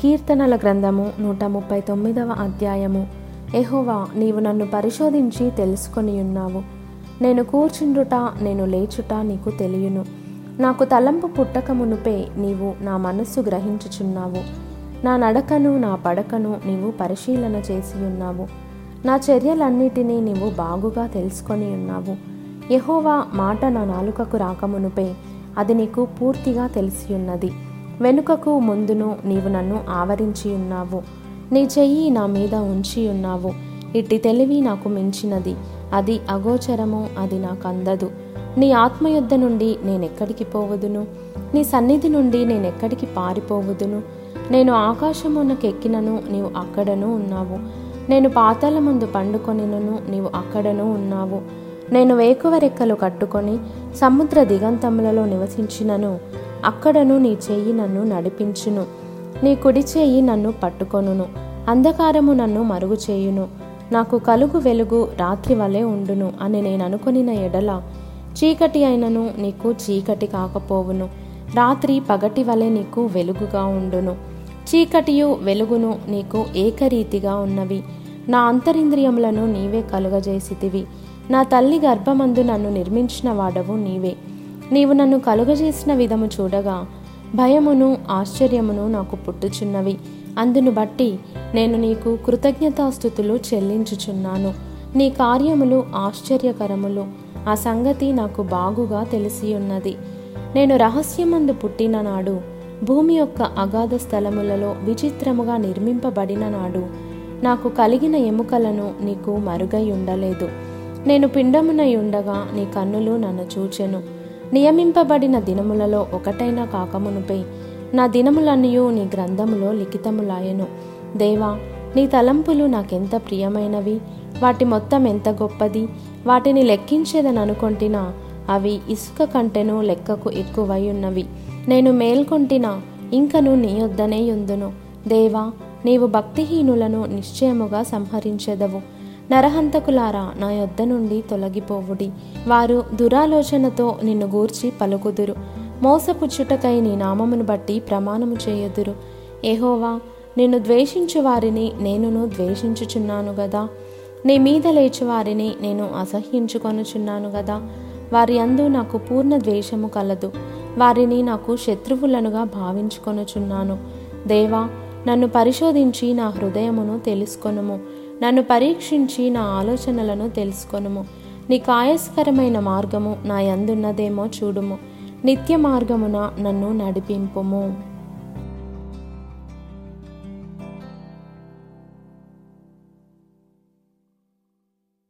కీర్తనల గ్రంథము 139వ అధ్యాయము. యెహోవా, నీవు నన్ను పరిశోధించి తెలుసుకొనియున్నావు. నేను కూర్చుండుట, నేను లేచుట నీకు తెలియను. నాకు తలంపు పుట్టకమునుపే నీవు నా మనస్సు గ్రహించుచున్నావు. నా నడకను నా పడకను నీవు పరిశీలన చేసి ఉన్నావు. నా చర్యలన్నిటినీ నీవు బాగుగా తెలుసుకొని ఉన్నావు. యెహోవా, మాట నా నాలుకకు రాకమునుపే అది నీకు పూర్తిగా తెలిసియున్నది. వెనుకకు ముందును నీవు నన్ను ఆవరించి ఉన్నావు. నీ చెయ్యి నా మీద ఉంచి ఉన్నావు. ఇట్టి తెలివి నాకు మించినది, అది అగోచరము, అది నాకందదు. నీ ఆత్మయుద్ధ నుండి నేనెక్కడికి పోవుదును? నీ సన్నిధి నుండి నేనెక్కడికి పారిపోవుదును? నేను ఆకాశమునకెక్కినను, నీవు అక్కడనూ ఉన్నావు. నేను పాతాల ముందు పండుకొనినను, నీవు అక్కడనూ ఉన్నావు. నేను వేకువరెక్కలు కట్టుకొని సముద్ర దిగంతములలో నివసించినను, అక్కడను నీ చెయ్యి నన్ను నడిపించును. నీ కుడి చెయ్యి నన్ను పట్టుకొనును. అంధకారము నన్ను మరుగు చేయును. నాకు కలుగు వెలుగు రాత్రి వలె ఉండును అని నేను అనుకొనిన ఎడల, చీకటి అయినను నీకు చీకటి కాకపోవును. రాత్రి పగటి వలె నీకు వెలుగుగా ఉండును. చీకటియు వెలుగును నీకు ఏకరీతిగా ఉన్నవి. నా అంతరింద్రియములను నీవే కలుగజేసితివి. నా తల్లి గర్భమందు నన్ను నిర్మించిన వాడవు నీవే. నీవు నన్ను కలుగజేసిన విధము చూడగా భయమును ఆశ్చర్యమును నాకు పుట్టుచున్నవి. అందును బట్టి నేను నీకు కృతజ్ఞతాస్తుతులు చెల్లించుచున్నాను. నీ కార్యములు ఆశ్చర్యకరములు, ఆ సంగతి నాకు బాగుగా తెలిసియున్నది. నేను రహస్యమందు పుట్టిన నాడు, భూమి యొక్క అగాధ స్థలములలో విచిత్రముగా నిర్మింపబడిన నాడు, నాకు కలిగిన ఎముకలను నీకు మరుగై ఉండలేదు. నేను పిండమునై ఉండగా నీ కన్నులు నన్ను చూచెను. నియమింపబడిన దినములలో ఒకటైనా కాకమునుపై నా దినములన్నయూ నీ గ్రంథములో లిఖితములాయెను. దేవా, నీ తలంపులు నాకెంత ప్రియమైనవి! వాటి మొత్తం ఎంత గొప్పది! వాటిని లెక్కించేదననుకొంటినా అవి ఇసుక కంటెను లెక్కకు ఎక్కువై ఉన్నవి. నేను మేల్కొంటినా ఇంకను నీ యొద్దనే ఉందును. దేవా, నీవు భక్తిహీనులను నిశ్చయముగా సంహరించెదవు. నరహంతకులారా, నా యొద్ద నుండి తొలగిపోవుడి. వారు దురాలోచనతో నిన్ను గూర్చి పలుకుదురు. మోసపుచ్చుటకై నీ నామమును బట్టి ప్రమాణము చేయుదురు. యెహోవా, నిన్ను ద్వేషించు వారిని నేనును ద్వేషించుచున్నాను గదా. నీ మీద లేచి వారిని నేను అసహ్యించుకొనుచున్నాను గదా. వారి అందు నాకు పూర్ణ ద్వేషము కలదు. వారిని నాకు శత్రువులనుగా భావించుకొనుచున్నాను. దేవా, నన్ను పరిశోధించి నా హృదయమును తెలుసుకొనుము. నన్ను పరీక్షించి నా ఆలోచనలను తెలుసుకొనుము. నీ కాయస్కరమైన మార్గము నా యందున్నదేమో చూడుము. నిత్య మార్గమున నన్ను నడిపింపుము.